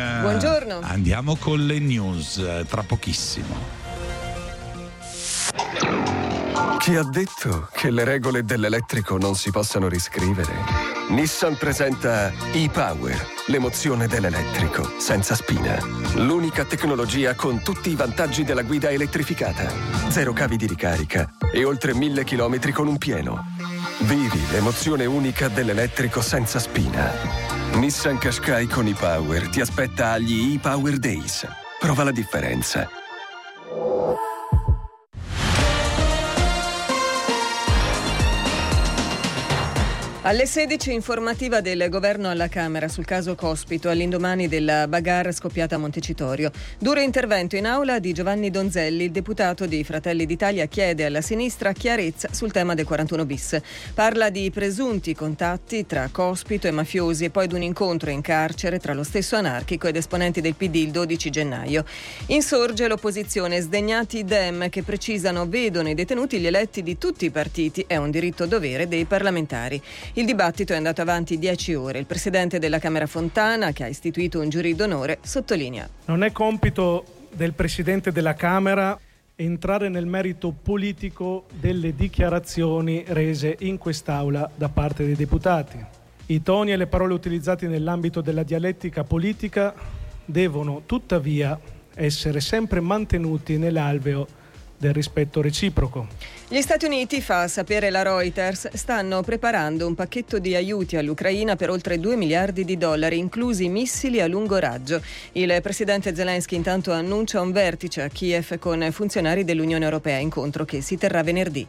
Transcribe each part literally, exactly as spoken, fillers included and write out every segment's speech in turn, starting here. Buongiorno. Andiamo con le news tra pochissimo. Chi ha detto che le regole dell'elettrico non si possano riscrivere? Nissan presenta e-Power, l'emozione dell'elettrico, senza spina. L'unica tecnologia con tutti i vantaggi della guida elettrificata. Zero cavi di ricarica e oltre mille chilometri con un pieno. Vivi l'emozione unica dell'elettrico senza spina. Nissan Qashqai con e-Power ti aspetta agli e-Power Days. Prova la differenza. Alle sedici informativa del governo alla Camera sul caso Cospito all'indomani della bagarre scoppiata a Montecitorio. Duro intervento in aula di Giovanni Donzelli, il deputato di Fratelli d'Italia chiede alla sinistra chiarezza sul tema del quarantuno bis. Parla di presunti contatti tra Cospito e mafiosi e poi di un incontro in carcere tra lo stesso anarchico ed esponenti del P D il dodici gennaio. Insorge l'opposizione, sdegnati i Dem che precisano vedono i detenuti gli eletti di tutti i partiti, è un diritto dovere dei parlamentari. Il dibattito è andato avanti dieci ore. Il presidente della Camera Fontana, che ha istituito un giurì d'onore, sottolinea: non è compito del presidente della Camera entrare nel merito politico delle dichiarazioni rese in quest'Aula da parte dei deputati. I toni e le parole utilizzati nell'ambito della dialettica politica devono tuttavia essere sempre mantenuti nell'alveo del rispetto reciproco. Gli Stati Uniti, fa sapere la Reuters, stanno preparando un pacchetto di aiuti all'Ucraina per oltre due miliardi di dollari, inclusi missili a lungo raggio. Il presidente Zelensky intanto annuncia un vertice a Kiev con funzionari dell'Unione Europea, incontro che si terrà venerdì.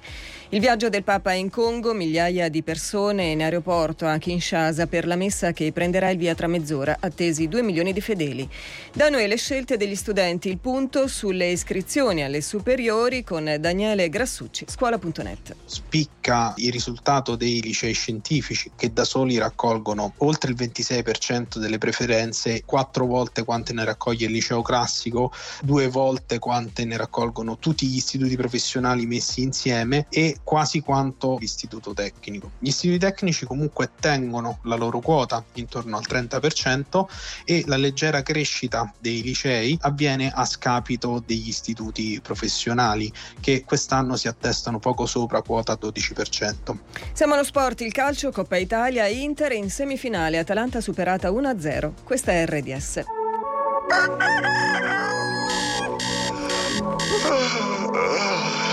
Il viaggio del Papa in Congo, migliaia di persone in aeroporto a Kinshasa per la messa che prenderà il via tra mezz'ora, attesi due milioni di fedeli. Da noi le scelte degli studenti, il punto sulle iscrizioni alle superiori con Daniele Grassucci. Scuola punto net. Spicca il risultato dei licei scientifici che da soli raccolgono oltre il ventisei per cento delle preferenze, quattro volte quante ne raccoglie il liceo classico, due volte quante ne raccolgono tutti gli istituti professionali messi insieme e quasi quanto l'istituto tecnico. Gli istituti tecnici comunque tengono la loro quota intorno al trenta per cento e la leggera crescita dei licei avviene a scapito degli istituti professionali che quest'anno si attestano Restano poco sopra quota dodici per cento. Siamo allo sport, il calcio, Coppa Italia, Inter in semifinale, Atalanta superata uno a zero. Questa è R D S.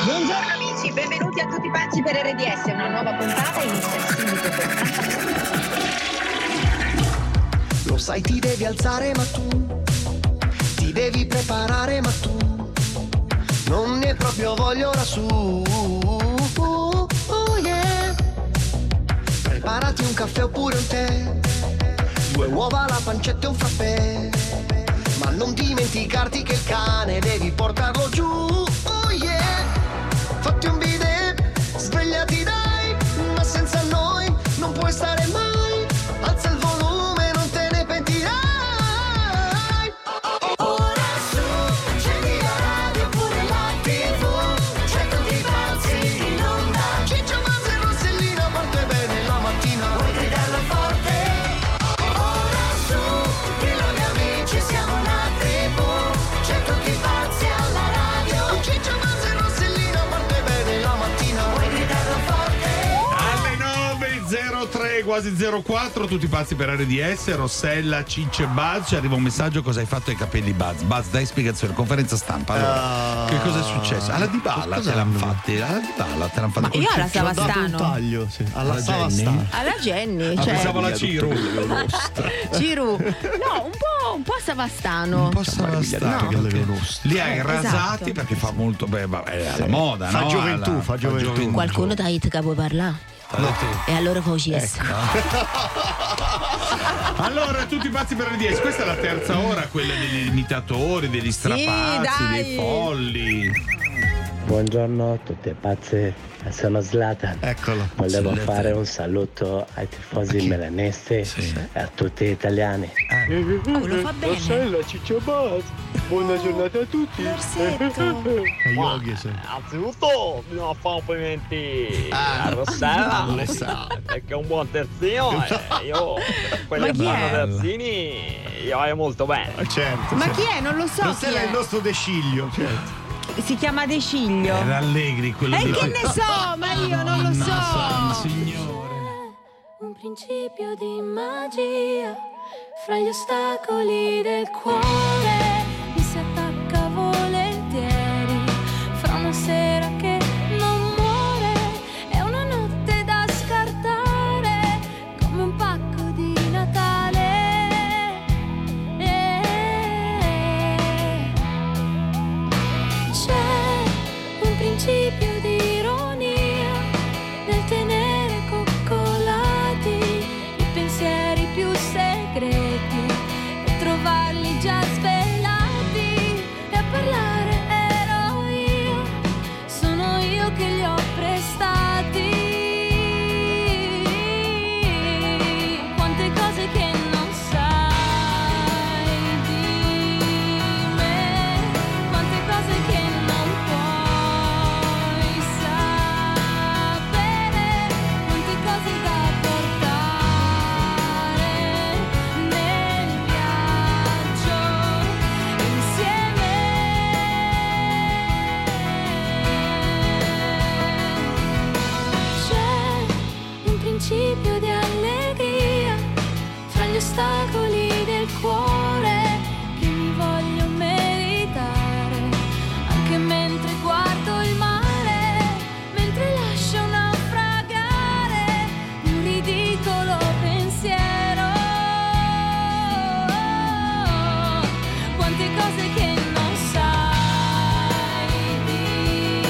Buongiorno amici, benvenuti a tutti i pazzi per R D S, una nuova puntata inizia subito con... Lo sai, ti devi alzare ma tu ti devi preparare ma tu non ne proprio voglio lassù, uh, uh, yeah. Preparati un caffè oppure un tè, due uova, la pancetta e un frappè, ma non dimenticarti che il cane devi portarlo giù, oh yeah. Fatti un bidet, svegliati dai, ma senza noi non puoi stare mai, alza il volume, non te ne pentirai. Oh, oh, oh. Quasi zero quattro, tutti pazzi per R D S, Rossella, Ciccio e Baz. Ci arriva un messaggio: cosa hai fatto ai capelli Baz? Baz, dai spiegazione, conferenza stampa. Allora, uh, che cosa è successo? Alla Di Bella te l'hanno fatte, alla Di Bella te l'hanno fatte. Io alla Savastano. Taglio, sì. Alla, alla Savastano. Alla Jenny. Cioè. Pensavo alla Ciru. Ciru. No, un po', un po' Savastano. Un po' Savastano. No, no, li hai eh, rasati, esatto. Perché fa molto beh, vabbè, alla sì. Moda, fa no? Gioventù, alla, fa gioventù, fa gioventù. Qualcuno da Itka può parlare? No. E allora così ecco. Allora tutti pazzi per R D S, questa è la terza ora, quella degli imitatori, degli strapazzi, sì, dei folli. Buongiorno a tutti e pazze, sono Zlatan. Eccolo. Volevo Zlatan. fare un saluto ai tifosi milanesi, sì, e a tutti gli italiani. Ah. Oh, lo fa bene. Rossella, Ciccio, Baz. Buona oh, giornata a tutti. Ma, anzitutto bisogna fare un complimenti ah, a Rossella so. perché è un buon terzino. E io per quelli che fanno terzini io voglio molto bene. Ma, certo, ma certo. chi è? Non lo so. Rossella è il nostro De Sciglio, certo. Si chiama De Sciglio. Era Allegri quello. E eh, che ne so, ma io non lo so. Signore. Un principio di magia fra gli ostacoli del cuore mi si attacca volentieri. Fra una sera che non muore è una notte da scartare come un pacco di Natale. Principio di ironia nel tenere coccolati i pensieri più segreti e trovarli già svelati e parlare ero io, sono io che li ho prestati. Quante cose che non sai di me, quante cose che non principio di allegria fra gli ostacoli del cuore che mi voglio meritare anche mentre guardo il mare, mentre lascio naufragare un ridicolo pensiero. Quante cose che non sai di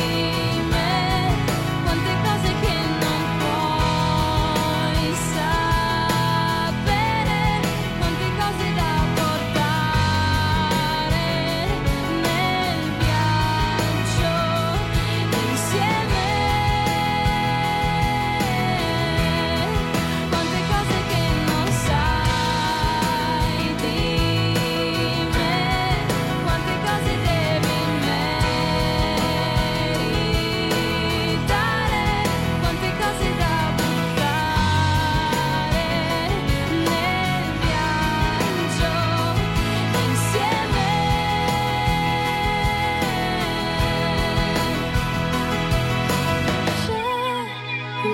me, quante cose che non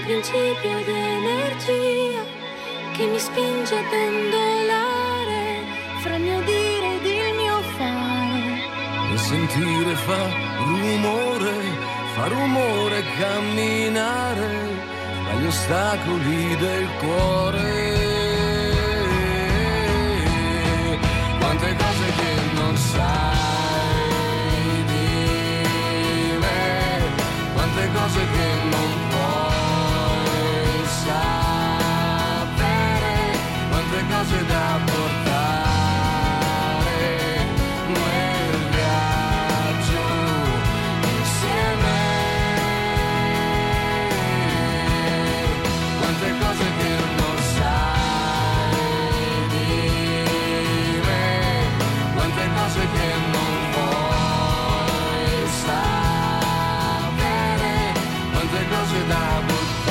principio di energia che mi spinge a pendolare fra il mio dire ed il mio fare. E sentire fa rumore, fa rumore camminare tra gli ostacoli del cuore. Quante cose che non sai di me, quante cose che non cose da portare nel viaggio insieme, quante cose che non sai di me, quante cose che non vuoi sapere, quante cose da portare.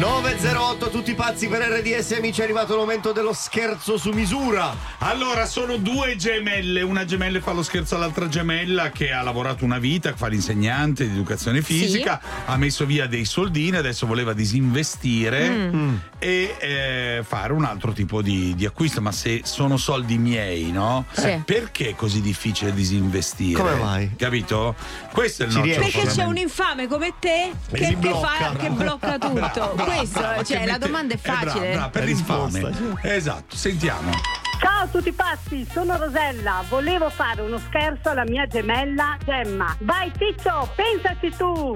nove e zero otto, tutti pazzi per R D S, amici, è arrivato il momento dello scherzo su misura. Allora, sono due gemelle, una gemella fa lo scherzo all'altra gemella che ha lavorato una vita, fa l'insegnante di educazione fisica, sì, ha messo via dei soldini, adesso voleva disinvestire mm. e eh, fare un altro tipo di, di acquisto, ma se sono soldi miei, no? Sì. Perché è così difficile disinvestire? Come mai? Capito? Questo è il nostro problema. Perché c'è un infame come te che, che, blocca, fa, che blocca tutto. Bravo, bravo. Questo, brava, cioè, la domanda è facile. È brava, brava, per l'infame. Esatto, sentiamo. Ciao a tutti pazzi, sono Rosella. Volevo fare uno scherzo alla mia gemella Gemma. Vai Ciccio, pensaci tu.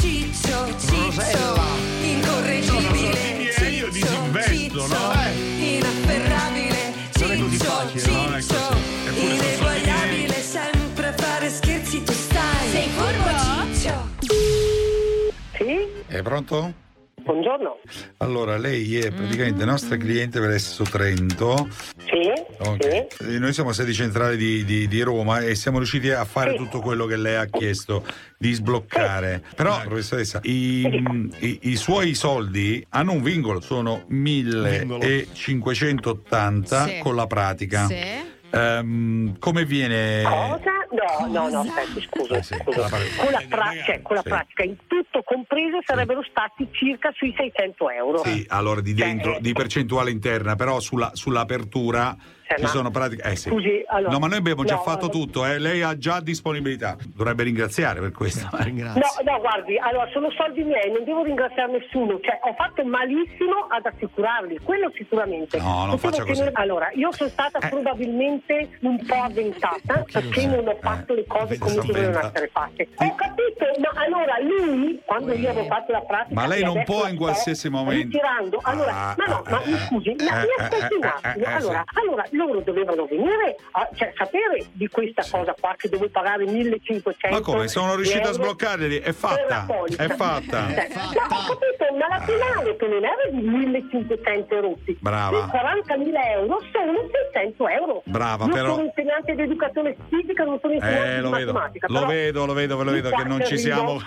Ciccio, Ciccio, incorreggibile. Sono soldi miei, io disinvestisco. cazzo, no? Inafferrabile, non è così facile, no? Non è così. Ineguagliabile, sempre fare scherzi tu stai. Sei furbo, Ciccio? Sì? È pronto? Buongiorno. Allora, lei è praticamente mm. nostra cliente per adesso Trento. Sì, okay. Sì. Noi siamo sedi centrale di, di, di Roma e siamo riusciti a fare sì. tutto quello che lei ha chiesto di sbloccare. Sì. Però, professoressa, i, i, i suoi soldi hanno un vincolo, sono millecinquecentottanta sì. con la pratica. Sì. Um, come viene? Cosa? No, no, no, aspetta, scusa, eh sì, scusa. Con la, pra- cioè, con la sì. pratica in tutto compreso sarebbero stati circa sui seicento euro. Sì, allora di dentro, cioè, di percentuale interna, però sulla, sull'apertura cioè, ci ma... sono pratiche. Eh sì. Scusi, allora, no, ma noi abbiamo già no, fatto no, tutto, eh. Lei ha già disponibilità. Dovrebbe ringraziare per questo. No, no, guardi, allora sono soldi miei, non devo ringraziare nessuno. Cioè, ho fatto malissimo ad assicurarli, quello sicuramente. No, non faccia così. Ne... Allora, io sono stata eh. probabilmente un po' avventata perché non ho fatto le cose come si devono essere fatte. Ho capito, ma allora lui quando io avevo fatto la pratica, ma lei non può in qualsiasi momento ritirando. Allora, ma no, ma mi scusi, mi aspetti un attimo. Allora, allora loro dovevano venire a cioè, sapere di questa cosa qua che devo pagare millecinquecento. Ma come sono riuscita a sbloccarli? È fatta, è fatta. È fatta. Ma ho capito, ma la finale che non era di millecinquecento rotti. Brava. quarantamila euro sono seicento euro. Brava, però. Non sono insegnante di educazione fisica, non sono Eh, lo vedo, lo vedo, lo vedo, lo vedo che non ci siamo,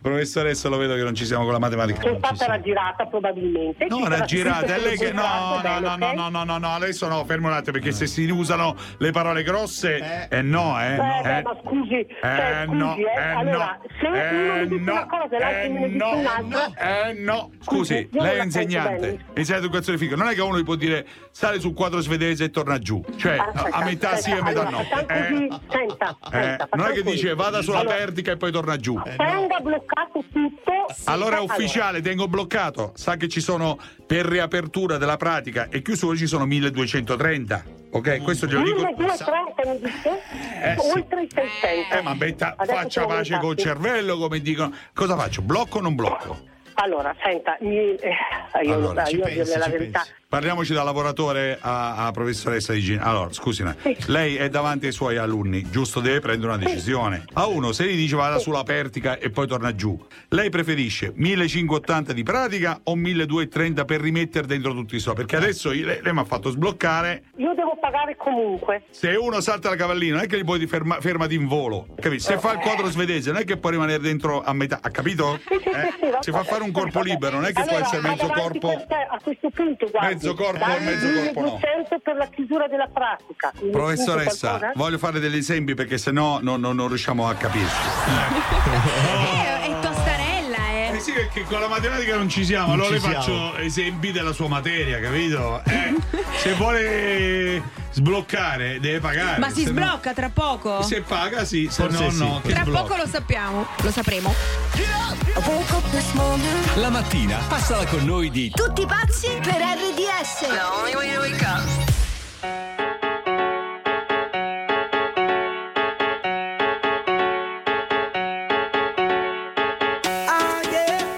professoressa, lo vedo che non ci siamo con la matematica. C'è stata la girata probabilmente. No, la girata, è lei che no, no, no, no, no, no, no, adesso no, fermo un attimo perché se si usano le parole grosse, eh no, eh, ma scusi, eh no, allora se uno dice una cosa e l'altro ne dice un'altra, eh no, scusi, lei è insegnante, insegnante educazione fisica, non è che uno gli può dire sale sul quadro svedese e torna giù, cioè a metà sì e a metà no. Senta, senta, eh, non è che così. Dice vada sulla allora, vertica e poi torna giù. Tengo bloccato tutto. Allora è ufficiale, allora. Tengo bloccato. Sa che ci sono per riapertura della pratica e chiusura ci sono milleduecentotrenta. Ok, questo glielo dico. milleduecentotrenta mi dice? Eh, sì. Oltre i seicento. Eh, ma betta, faccia pace col cervello, come dicono. Cosa faccio? Blocco o non blocco? Allora, senta, io, eh, io, allora, io pensi, dire la verità. Pensi. Parliamoci da lavoratore a, a professoressa di Gina. Allora, scusi, sì. lei è davanti ai suoi alunni, giusto? Deve prendere una decisione. A uno, se gli dice vada sì. sulla pertica e poi torna giù, lei preferisce millecinquecentottanta di pratica o milleduecentotrenta per rimettere dentro tutti i soldi? Perché adesso io, lei, lei mi ha fatto sbloccare. Io devo pagare comunque. Se uno salta la cavallina, non è che gli puoi ferma, fermati in volo, capito? Se eh. fa il quadro svedese, non è che puoi rimanere dentro a metà, ha capito? Sì, sì, eh? sì, sì, si fa fare un corpo libero, non è che allora, può essere mezzo corpo. A questo punto, guarda. Mezzo corpo o mezzo corpo no. Per la chiusura della pratica. Professoressa, voglio fare degli esempi perché sennò no, no, non riusciamo a capirci. È, è tostarella, eh. Eh sì, perché con la matematica non ci siamo, non allora ci le siamo. Faccio esempi della sua materia, capito? Eh, se vuole sbloccare deve pagare. Ma si sblocca no... tra poco? Se paga sì, se no sì. no. Tra sblocca. Poco lo sappiamo, lo sapremo. La mattina passala con noi di Tutti pazzi per R D S. The only way to wake up.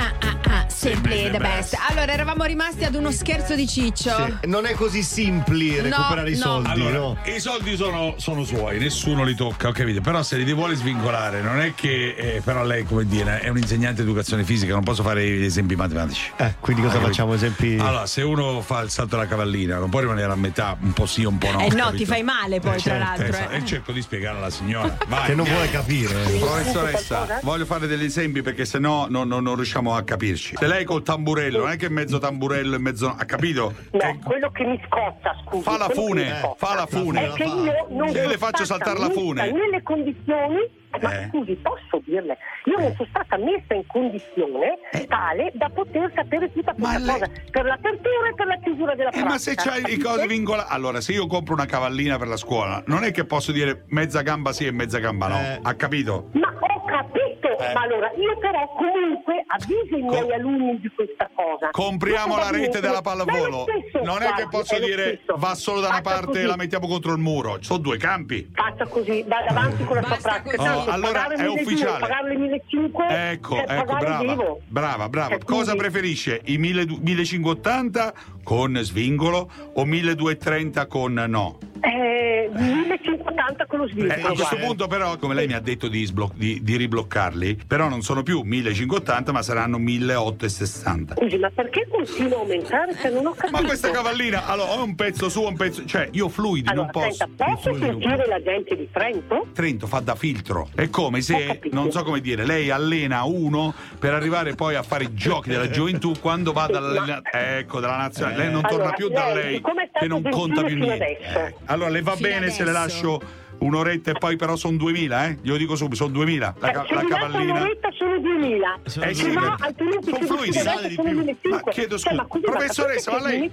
Ah, ah, ah, simply the best. Allora, eravamo rimasti ad uno scherzo di Ciccio. Sì, non è così simpli recuperare no, i soldi, no? Allora, no. I soldi sono, sono suoi, nessuno li tocca, ho capito. Però se li vuole svincolare, non è che. Eh, però lei, come dire, è un insegnante di educazione fisica, non posso fare gli esempi matematici. Eh, quindi cosa ah, facciamo? Esempi. Allora, se uno fa il salto alla cavallina, non può rimanere a metà, un po' sì, un po' no. Eh no, capito? Ti fai male poi, eh, tra certo, l'altro. Eh. E cerco di spiegare alla signora. Vai, che non eh. vuole capire. Professoressa, voglio fare degli esempi perché se no, no, no non riusciamo a capirci. Se lei col tamburello, non è che mezzo tamburello e mezzo, ha capito? No, che... quello che mi scotta, scusi. Fa la fune, eh, fa la fune. È che io non io le faccio saltare la fune. Nelle condizioni. Ma eh. scusi, posso dirle? Io eh. non sono stata messa in condizione eh. tale da poter sapere tutta questa lei... cosa per l'apertura e per la chiusura della pratica. Eh, ma se c'hai le cose vincolate. Allora, se io compro una cavallina per la scuola, non è che posso dire mezza gamba sì e mezza gamba no. Eh. Ha capito? Ma ho capito. Eh. Ma allora, io però comunque avviso i miei Com- alunni di questa cosa. Compriamo la rete della pallavolo. Stesso, non è che posso è dire va solo da una Faccia parte così. E la mettiamo contro il muro. Sono due campi. Faccia così, vada avanti con la sua pratica. Oh, allora è ufficiale. Pagare le millecinquecento. Ecco, cioè ecco, brava, brava. Brava, brava. Cosa preferisce? I millecinquecentottanta con svingolo o milleduecentotrenta con no? Eh, millecinquecentottanta con lo svingolo. Eh, a questo punto però, come lei mi ha detto di, sblo- di, di ribloccarli, però non sono più millecinquecentottanta ma saranno milleottocentosessanta. Scusi, ma perché continua a aumentare se non ho capito? Ma questa cavallina, allora, ho un pezzo suo, un pezzo, cioè io fluidi allora, non senta, posso. Posso sentire la gente di Trento? Trento fa da filtro. È come se, non so come dire, lei allena uno per arrivare poi a fare i giochi della gioventù quando va dalla, ecco, dalla nazionale. Lei non torna allora, più da lei, che non conta più niente. Eh, allora le va fino bene adesso. Se le lascio un'oretta e poi però sono duemila, eh? Glielo dico subito, sono duemila. La, eh, ca- la cavallina. Un'oretta sono duemila. Eh, sì, no, altrimenti sono fluidi. Sono ma chiedo scusa, cioè, ma professoressa, ma lei,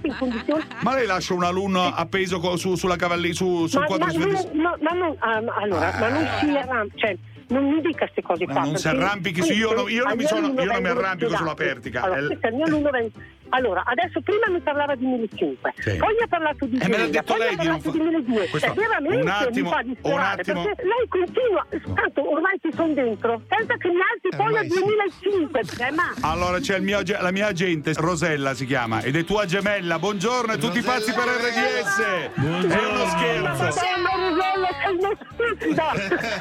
ma lei lascia un alunno appeso co- su, sulla cavallina, su, sul quadro di svedese? No, ma non, um, allora, ah. ma non si arrampa, cioè, non mi dica queste cose qua. Non si arrampichi, io non mi arrampico sulla pertica. Allora, il mio alunno Allora, adesso prima mi parlava di millecinquecento, sì. Poi mi ha parlato di eh, mille, poi lei mi ha parlato di milleduecento. Questo... veramente un attimo, mi fa disperare, perché lei continua, tanto ormai ci sono dentro. Pensa che gli altri poi al duemilacinque, sì. eh, ma... Allora c'è il mio, la mia agente, Rossella si chiama, ed è tua gemella, buongiorno, e tutti pazzi per R D S. Buongiorno. È uno scherzo. Madonna Rossella, sei una stupida.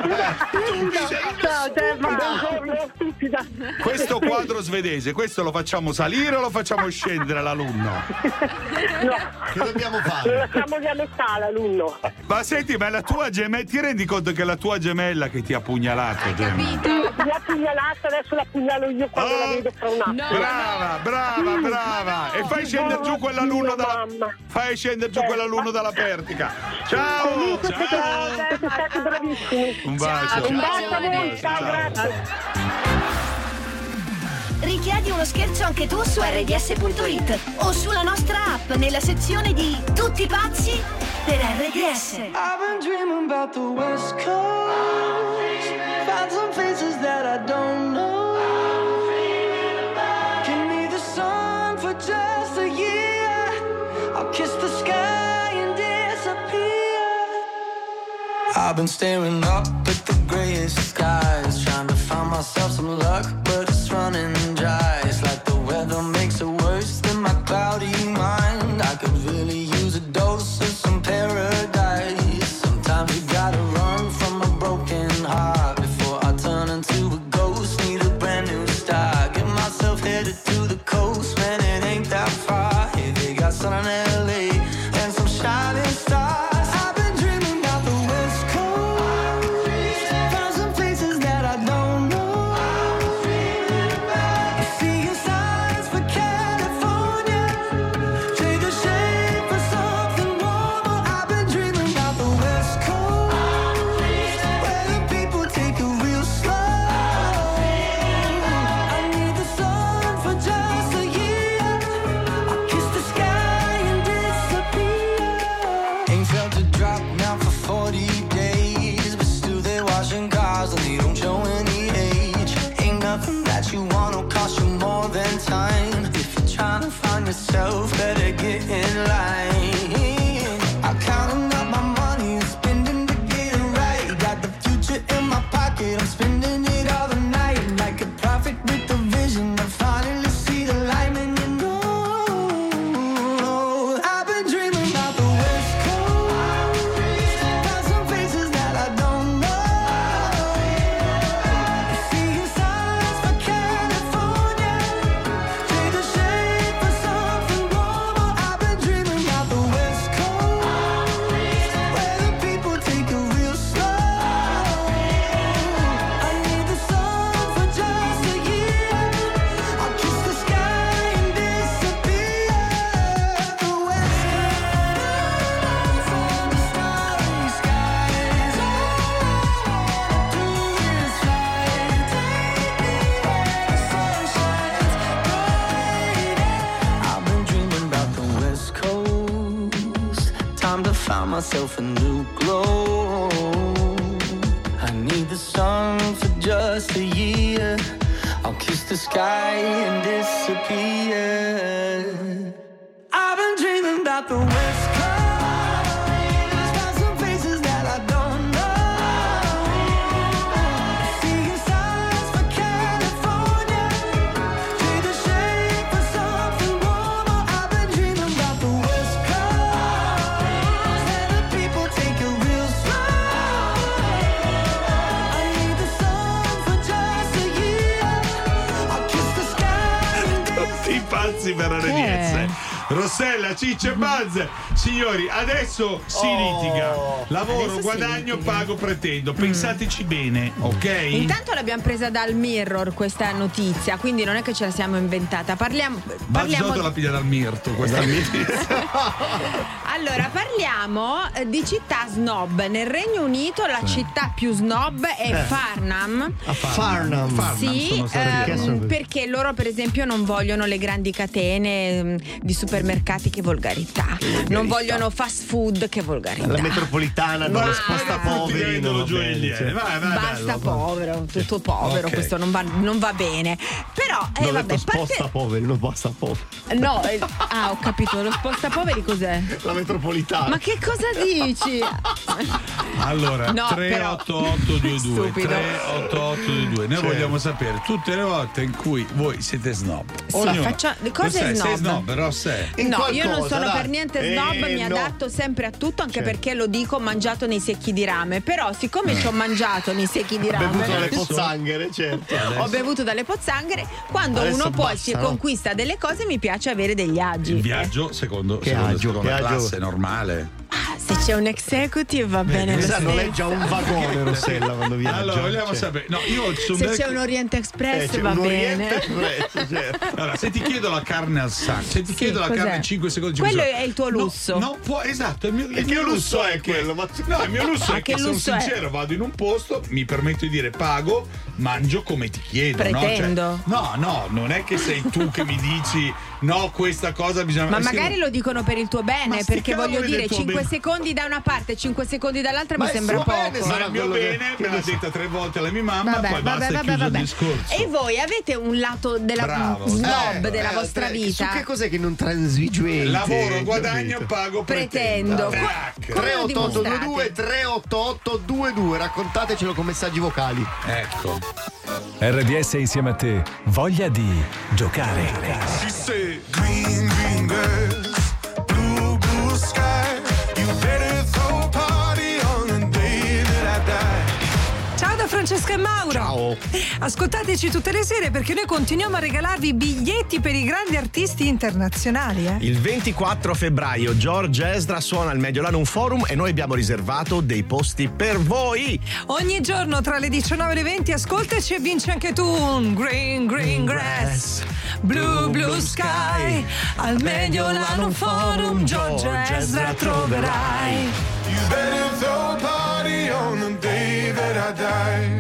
Una stupida. Ciao, Gemma. Buongiorno, stupida. Questo quadro svedese, questo lo facciamo salire o lo facciamo scendere l'alunno? No. Che dobbiamo fare? Lo lasciamo lì a metà l'alunno. Ma senti, ma la tua gemella, ti rendi conto che è la tua gemella che ti ha pugnalato, Gemma? Mi ha pugnalato, adesso la pugnalo io quando oh, la vedo fra un attimo. No, brava, brava, no, brava. No, e fai scendere no, giù quell'alunno dalla mamma. Fai scendere giù eh. quell'alunno dalla pertica. Ciao! Felice, ciao. Ciao. Siete stati bravissimi. Un bacio. Ciao, un bacio a voi, ciao, ciao, grazie. Richiedi uno scherzo anche tu su R D S punto it o sulla nostra app nella sezione di Tutti pazzi per R D S. I've been dreaming about the West Coast, found some faces that I don't know. Give me the sun for just a year, I'll kiss the sky and disappear. I've been staring up at the grayest skies, trying to find myself some luck, but it's running dry. It's like the weather makes it worse than my cloudy mind. I could really use a dose of some paradise. Sometimes you gotta run from a broken heart before I turn into a ghost. Need a brand new start. Get myself headed to the coast, man, it ain't that far. Hey, they got sun in L A and some shining stars. Yourself, better get in line. I'm counting up my money and spending to get it right. Got the future in my pocket, I'm spending it all the night. Like a prophet with a vision, I finally see the light. And you know, I've been dreaming about the West Coast. Got some faces that I don't know. Seeing signs for California, take the shape. Found myself a new glow. I need the sun for just a year. I'll kiss the sky and disappear. I've been dreaming about the West Coast. Per R D S, Rossella, Ciccio e Baz, signori, adesso si oh, litiga. Lavoro, guadagno, litiga. Pago, pretendo. Pensateci mm. bene, ok? Intanto l'abbiamo presa dal Mirror questa notizia, quindi non è che ce la siamo inventata. Parliamo. parliamo... Baz la piglia dal Mirto questa notizia. Allora, parliamo di città snob. Nel Regno Unito la eh. città più snob è eh. Farnham. Ah, Farnham. Farnham. Farnham. Sì, ehm, perché loro per esempio non vogliono le grandi catene di super supermercati, che volgarità. Non vogliono fast food, che volgarità. La metropolitana non lo sposta, poverino. Basta, povero, tutto povero, okay. Questo non va, non va bene. Però eh, non vabbè, parte... sposta poveri, lo sposta poveri. No, eh, ah, ho capito, lo sposta poveri cos'è? La metropolitana. Ma che cosa dici? Allora, no, tre otto otto due due tre otto otto due due. Noi cioè. vogliamo sapere tutte le volte in cui voi siete snob. Sì, faccia... cosa è snob? snob Rossella? No, qualcosa, io non sono dai. per niente snob, eh, mi adatto no. sempre a tutto, anche cioè. perché lo dico, ho mangiato nei secchi di rame, però siccome eh. ci ho mangiato nei secchi di rame, ho bevuto dalle pozzanghere, certo. Adesso. Ho bevuto dalle pozzanghere, quando adesso uno poi si no? conquista delle cose, mi piace avere degli agi. Il viaggio secondo, che secondo, agio, secondo che la agio. classe normale. Se c'è un executive va bene. Rossella noleggia un vagone, Rossella, quando viaggia. Allora vogliamo cioè. sapere. No, io se bec... c'è un Orient Express eh, va un bene. Express, certo. Allora, se ti chiedo la carne al sacco, se ti sì, chiedo la carne in cinque secondi, quello è il tuo lusso. No, no può, esatto, il mio, il il mio lusso, lusso è che... quello. Ma... No, il mio lusso ma è che, che lusso sono è? sincero, vado in un posto, mi permetto di dire pago, mangio come ti chiedo. Pretendo. No, cioè, no, no, non è che sei tu che mi dici no, questa cosa bisogna. Ma magari che... lo dicono per il tuo bene, ma perché voglio dire cinque secondi da una parte, cinque secondi dall'altra, ma mi sembra poco. Bene, ma il mio bene me l'ha detta tre volte la mia mamma, vabbè, poi vabbè, basta, vabbè, vabbè. Il discorso. E voi avete un lato della Bravo. snob eh, della eh, vostra eh, vita. Su che cos'è che non transigente? Lavoro, guadagno, pago, pretendo. tre otto otto due due tre otto otto due due, raccontatecelo con messaggi vocali. Ecco. R D S insieme a te, voglia di giocare. Green, green girl, blue, blue sky. Francesca e Mauro. Ciao. Ascoltateci tutte le sere perché noi continuiamo a regalarvi biglietti per i grandi artisti internazionali. Eh? Il ventiquattro febbraio George Ezra suona al Mediolanum Forum e noi abbiamo riservato dei posti per voi. Ogni giorno tra le diciannove e le venti ascoltaci e vinci anche tu un green green grass, blue blue sky. Al Mediolanum Forum George Ezra troverai. You better throw a party on the day that I die.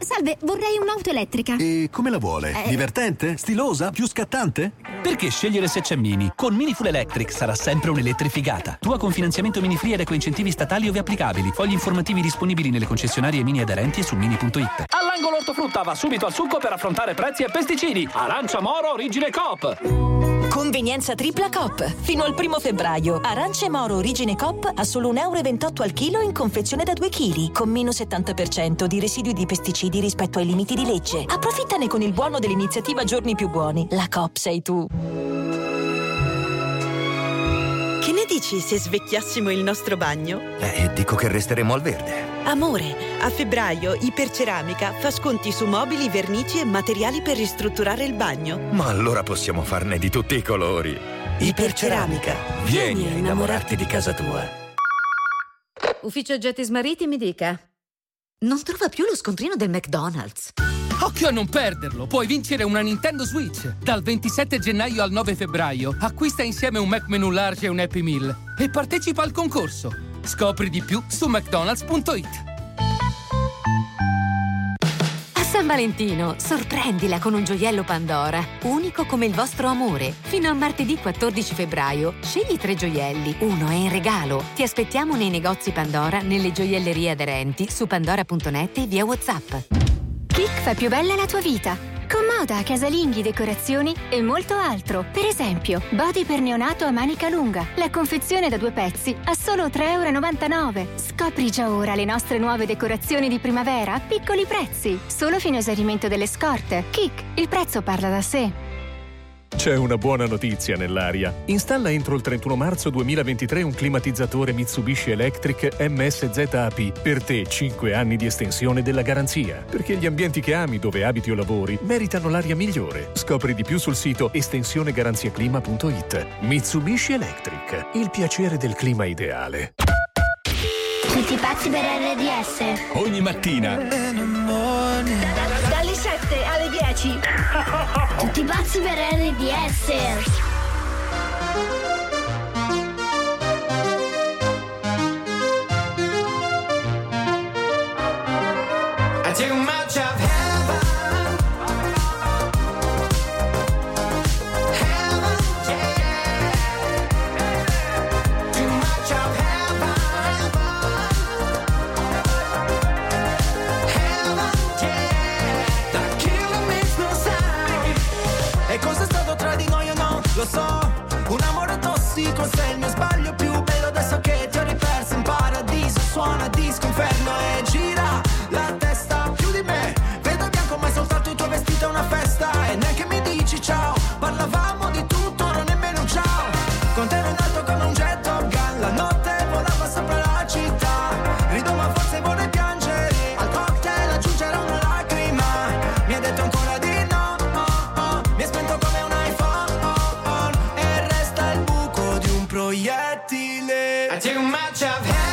Salve, vorrei un'auto elettrica. E come la vuole? Eh. Divertente? Stilosa? Più scattante? Perché scegliere se c'è Mini? Con Mini Full Electric sarà sempre un'elettrificata. Tua con finanziamento Mini Free ed ecoincentivi statali ove applicabili. Fogli informativi disponibili nelle concessionarie Mini aderenti e su mini punto it. All'angolo ortofrutta va subito al succo per affrontare prezzi e pesticidi. Arancia Moro origine Coop. Convenienza tripla Coop. Fino al primo febbraio arance Moro origine Coop a solo un euro e ventotto al chilo in confezione da due chili, con meno settanta per cento di residui di pesticidi rispetto ai limiti di legge. Approfittane con il buono dell'iniziativa Giorni più buoni. La Coop sei tu. Che ne dici se svecchiassimo il nostro bagno? Eh, dico che resteremo al verde. Amore, a febbraio Iperceramica fa sconti su mobili, vernici e materiali per ristrutturare il bagno. Ma allora possiamo farne di tutti i colori. Iperceramica, Iperceramica. Vieni, vieni a innamorarti di casa tua. Ufficio oggetti smarriti, mi dica. Non trova più lo scontrino del McDonald's. Occhio a non perderlo, puoi vincere una Nintendo Switch. Dal ventisette gennaio al nove febbraio acquista insieme un Mac Menu Large e un Happy Meal e partecipa al concorso. Scopri di più su mcdonalds punto it. A San Valentino sorprendila con un gioiello Pandora, unico come il vostro amore. Fino a martedì quattordici febbraio scegli tre gioielli, uno è in regalo. Ti aspettiamo nei negozi Pandora, nelle gioiellerie aderenti, su pandora punto net e via WhatsApp. Kik fa più bella la tua vita. Con moda, casalinghi, decorazioni e molto altro. Per esempio, body per neonato a manica lunga. La confezione da due pezzi a solo tre euro e novantanove. Scopri già ora le nostre nuove decorazioni di primavera a piccoli prezzi. Solo fino a esaurimento delle scorte. Kik, il prezzo parla da sé. C'è una buona notizia nell'aria. Installa entro il trentuno marzo duemilaventitré un climatizzatore Mitsubishi Electric M S Z A P. Per te cinque anni di estensione della garanzia. Perché gli ambienti che ami, dove abiti o lavori, meritano l'aria migliore. Scopri di più sul sito estensione garanzia clima punto it. Mitsubishi Electric. Il piacere del clima ideale. Tutti pazzi per R D S. Ogni mattina. Alle dieci. Tutti pazzi per R D S. I take much of heaven. Heaven. suona disco inferno e gira la testa più di me. Vedo bianco ma soltanto il tuo vestito è una festa. E neanche mi dici ciao, parlavamo di tutto, non nemmeno un ciao. Con te ero in alto come un jet Top Gun, la notte volava sopra la città. Rido ma forse vorrei piangere, al cocktail aggiungerò una lacrima. Mi ha detto ancora di no, oh, oh. Mi è spento come un iPhone, oh, oh. E resta il buco di un proiettile. I too much of heaven.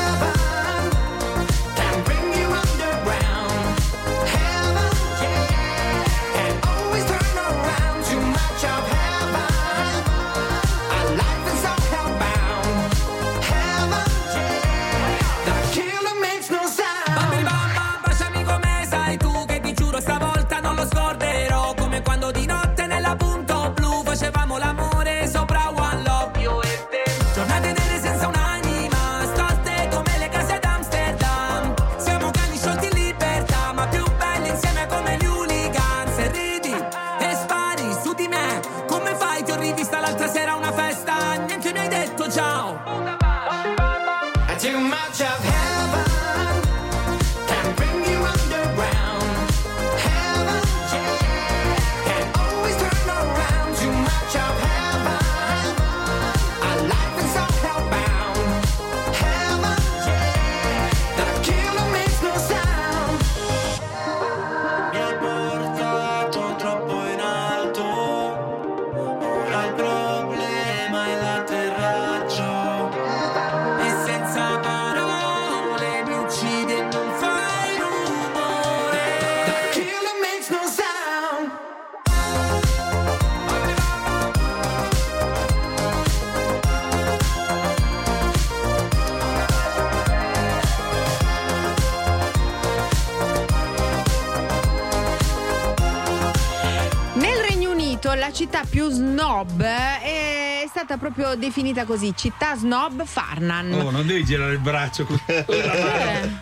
Città più snob è stata proprio definita così, città snob Farnham. Oh, non devi girare il braccio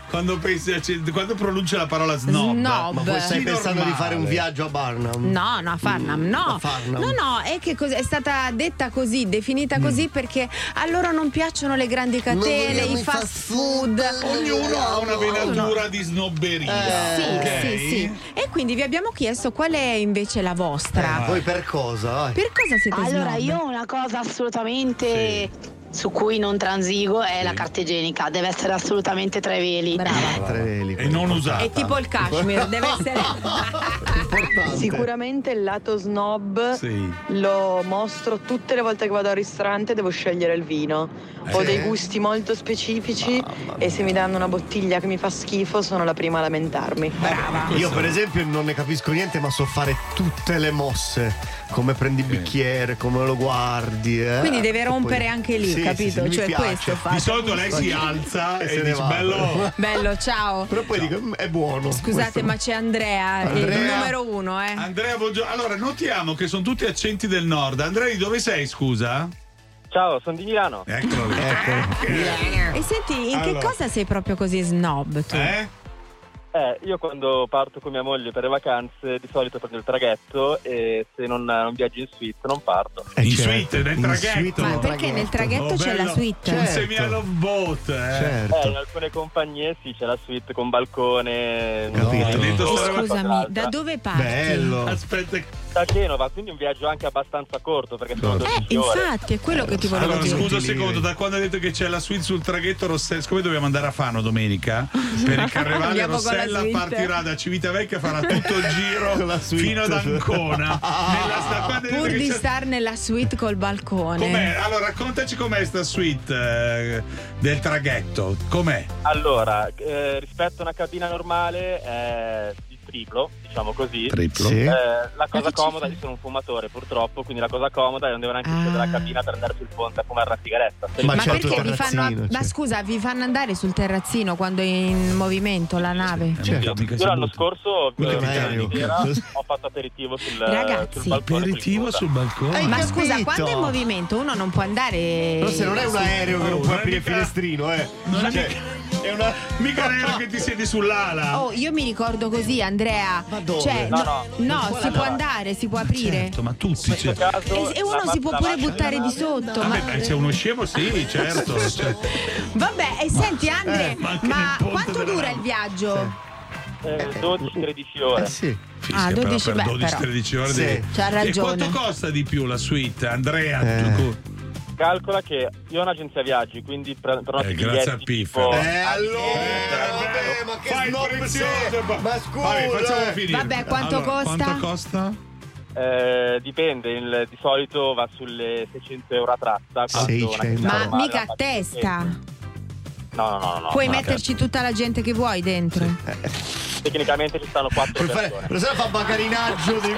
quando pensi a, quando pronuncia la parola snob. Snob. Ma forse stai pensando di fare un viaggio a Farnham? No, no, a Farnham, mm, no. Farnham. No, no, è che cos- è stata detta così, definita così mm. perché a loro non piacciono le grandi catene, i fast food. Ognuno ha una venatura di snobberia. Eh. Sì, okay. sì, sì. E quindi vi abbiamo chiesto qual è invece la vostra. Eh, voi per cosa? Eh. Per cosa siete allora snob? Io una cosa assolutamente sì. su cui non transigo è sì. la carta igienica, deve essere assolutamente tre veli. Brava. Tre veli e non usata. È tipo il cashmere, deve essere importante. Sicuramente il lato snob sì. lo mostro tutte le volte che vado al ristorante, devo scegliere il vino. Eh. Ho dei gusti molto specifici e se mi danno una bottiglia che mi fa schifo sono la prima a lamentarmi. Brava. Io per esempio non ne capisco niente ma so fare tutte le mosse. Come prendi il bicchiere, come lo guardi. Eh? Quindi deve rompere poi... anche lì, sì, capito? Sì, sì, cioè piace. Questo fa. Di solito lei si alza e, e dice bello. Bello, ciao. Però poi ciao. dico è buono. Scusate, questo. Ma c'è Andrea, Andrea, il numero uno, eh. Andrea, buongiorno. Allora, notiamo che sono tutti accenti del nord. Andrea, di dove sei, scusa? Ciao, sono di Milano. Eccolo lì. Eccolo. E senti, in allora. che cosa sei proprio così snob tu? Eh? Eh, io quando parto con mia moglie per le vacanze di solito prendo il traghetto e se non, non viaggio in suite non parto. Eh, in certo. suite, nel in traghetto? Suite, ma perché traghetto. Nel traghetto oh, c'è bello. La suite? Un semi-love boat, eh. Certo. Eh, in alcune compagnie sì, c'è la suite con balcone. Capito. No, detto, scusami, da dove parti? Bello. Aspetta da Genova, quindi un viaggio anche abbastanza corto perché sono dodici ore. Eh, infatti, è quello eh, che ti volevo allora, dire. Scusa un secondo, da quando hai detto che c'è la suite sul traghetto Rossella, siccome dobbiamo andare a Fano domenica per il carnevale, Rossella partirà da Civitavecchia, farà tutto il giro fino ad Ancona nella sta- pur di star nella suite col balcone. Com'è? Allora raccontaci com'è sta suite eh, del traghetto, com'è? Allora, eh, rispetto a una cabina normale eh, triplo, diciamo così. Triplo. Sì. Eh, la cosa la comoda, io sono un fumatore purtroppo, quindi la cosa comoda è non devo neanche ah. uscire dalla cabina per andare sul ponte a fumare una sigaretta. Ma, ma perché vi fanno? Cioè. Ma scusa, vi fanno andare sul terrazzino quando è in movimento la nave? Sì, certo. Io, io l'anno scorso eh, sera, ho fatto aperitivo sul, Ragazzi, sul balcone. Aperitivo sul balcone. Hai ma capito? Scusa, quando è in movimento uno non può andare. Però se non è un aereo che non può aprire il finestrino, eh. Non cioè. è una mica nero che ti siedi sull'ala. Oh, io mi ricordo così, Andrea. Ma dove? Cioè, no, no, no, si può andare, si può aprire. Certo, ma tutti. Certo. Caso, e, e uno si può pure buttare di sotto. Vabbè, ma... beh, c'è uno scemo, sì, certo. Cioè. Vabbè, e senti, Andre, eh, ma, ma quanto dura il viaggio? Sì. dodici tredici ore. Eh sì. Fischia, ah, dodici, però, per dodici tredici ore. Sì. Di... c'ha ragione. E quanto costa di più la suite, Andrea? Eh. Tu... calcola che io ho un'agenzia viaggi, quindi per per eh, grazie a Piffa. Tipo... eh, allora, eh, vabbè, ma che snob, ma scusa. Vabbè, facciamo finire. Vabbè, quanto allora, costa? Quanto costa? Eh, dipende, il, di solito va sulle seicento euro a tratta, seicento. Ma normale, mica a testa. No, no, no, no. Puoi no, metterci cazzo. tutta la gente che vuoi dentro. Sì. Tecnicamente ci stanno quattro persone. Rossella fa bagarinaggio dei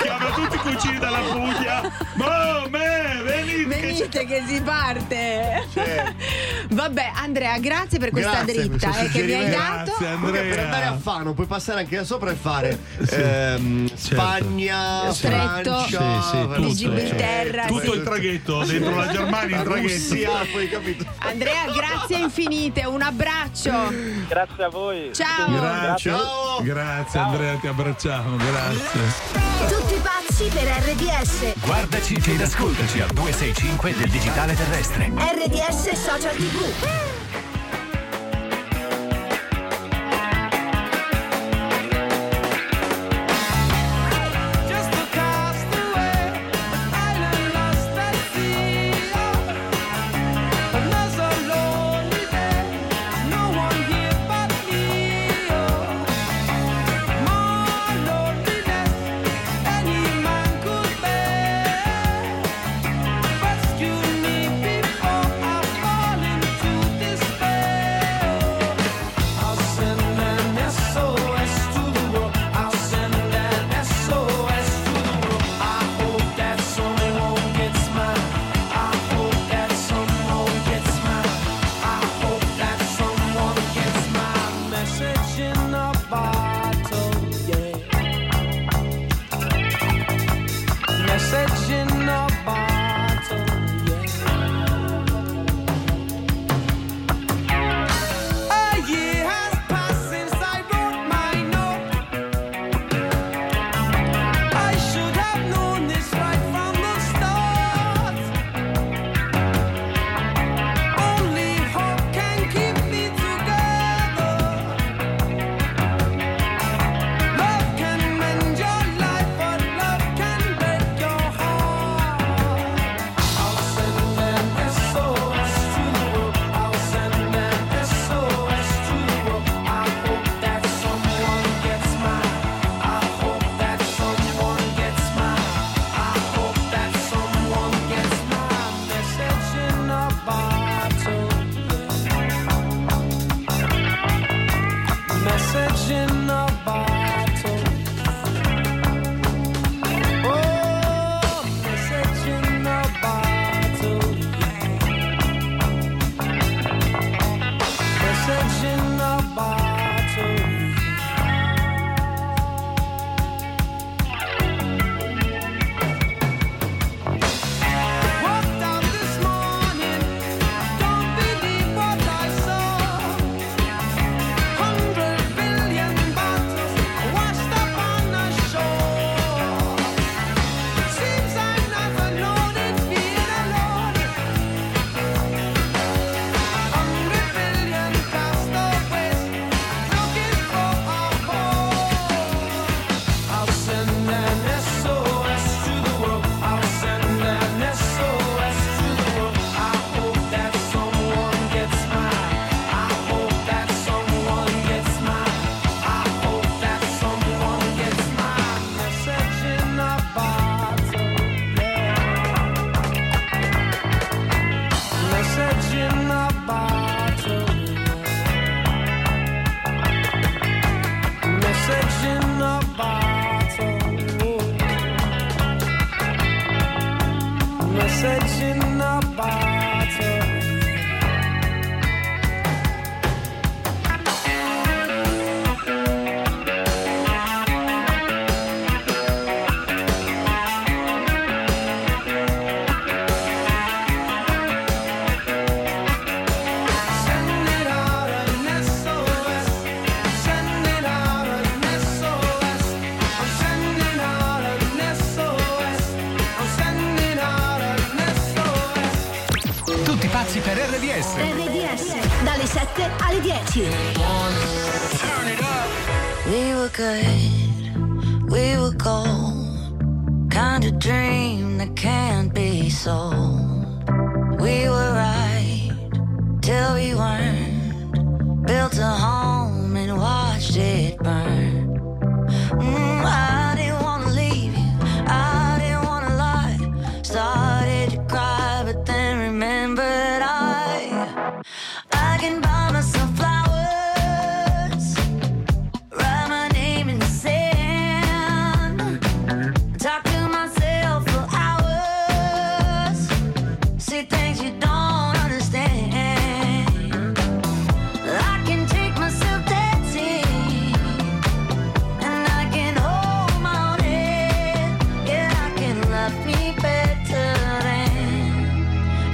chiama tutti i cucini dalla Puglia. Boh, me, venite, venite che si parte. C'è. Vabbè, Andrea, grazie per questa grazie, dritta per eh, che mi hai dato. Grazie, per andare a Fano puoi passare anche da sopra e fare sì, ehm, certo. Spagna, Trento, sì, sì, Gibilterra, tutto, tutto sì. Il traghetto dentro la Germania, il traghetto. Poi, capito? Andrea, grazie infinite, un abbraccio. Grazie a voi. Ciao. Grazie. Ciao. Grazie Andrea, ti abbracciamo, grazie. Tutti pazzi per R D S. Guardaci ed ascoltaci al duecentosessantacinque del digitale terrestre. R D S Social tivù. R D S. R D S, dalle sette alle dieci. Turn it up. We were good, we were gold, kind of dream that can't be sold. We were right till we weren't, built a home and watched it burn. Mm, I didn't wanna leave you, I didn't wanna lie, started to cry but then remembered I I can buy myself flowers, write my name in the sand, talk to myself for hours, see things you don't understand. I can take myself dancing and I can hold my own head. Yeah, I can love me better than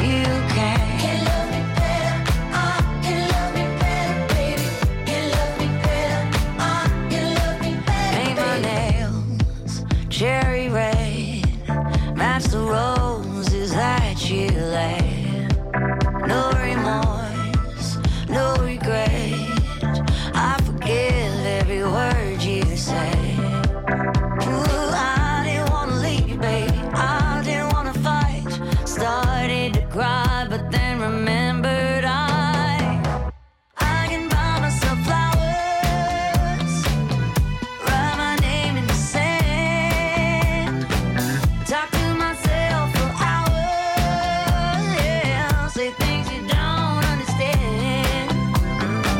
you can. Can love me better, I can love me better, baby. Can love me better, I can love me better. Paint my nails cherry red, match the roses that you laid. No remorse, no regret, I forgive every word you say. Ooh, I didn't wanna leave you, baby, I didn't wanna fight, started to cry but then remembered I I can buy myself flowers, write my name in the sand, talk to myself for hours, yeah, say things you don't understand.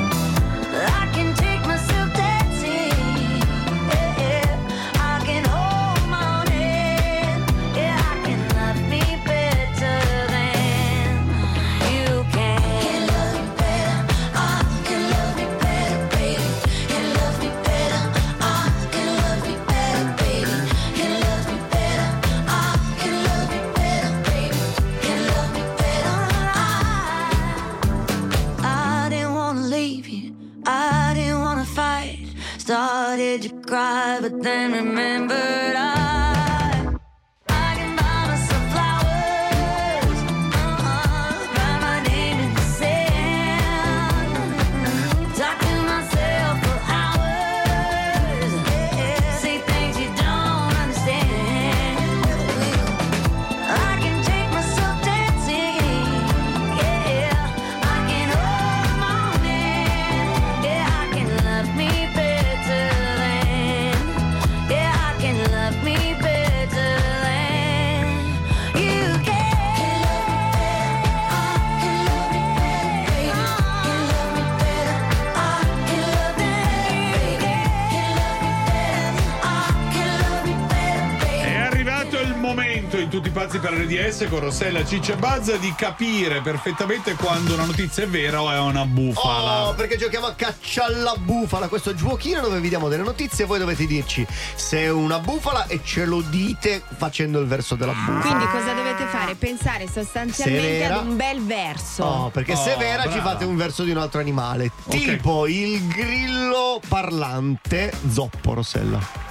I can take myself dancing, yeah, yeah, I can hold my own head, yeah, I can love me better than you can. Can love me better, I can love me better, baby. Can love me better, I can love me better, baby. Can love me better, I can love me better, baby. Can love me better, I I didn't wanna leave you, I didn't wanna fight, started to cry but then remembered I I can buy myself flowers, uh-uh, write my name in the sand, talk to myself for hours, yeah, say things you don't understand. I can take myself dancing, yeah, I can hold my own hand, yeah, I can love me better than, yeah, I can love me better than you can. Can love me better, I can love me better, baby. Can love me better, I can love me better, baby. Can love me better, I can love me better, baby. È arrivato il momento in Tutti Pazzi per R D S con Rossella, Ciccio e Buzz di capire perfettamente quando una notizia è vera o è una bufala. Oh, perché giochiamo a caccia alla bufala, questo giochino dove vi diamo delle notizie e voi dovete dirci se è una bufala e ce lo dite facendo il verso della bufala. Quindi cosa dovete fare? Pensare Se è sostanzialmente vera- ad un bel verso. Oh, perché se è vera ci fate un verso di un altro animale, tipo il grillo parlante zoppo, Rossella.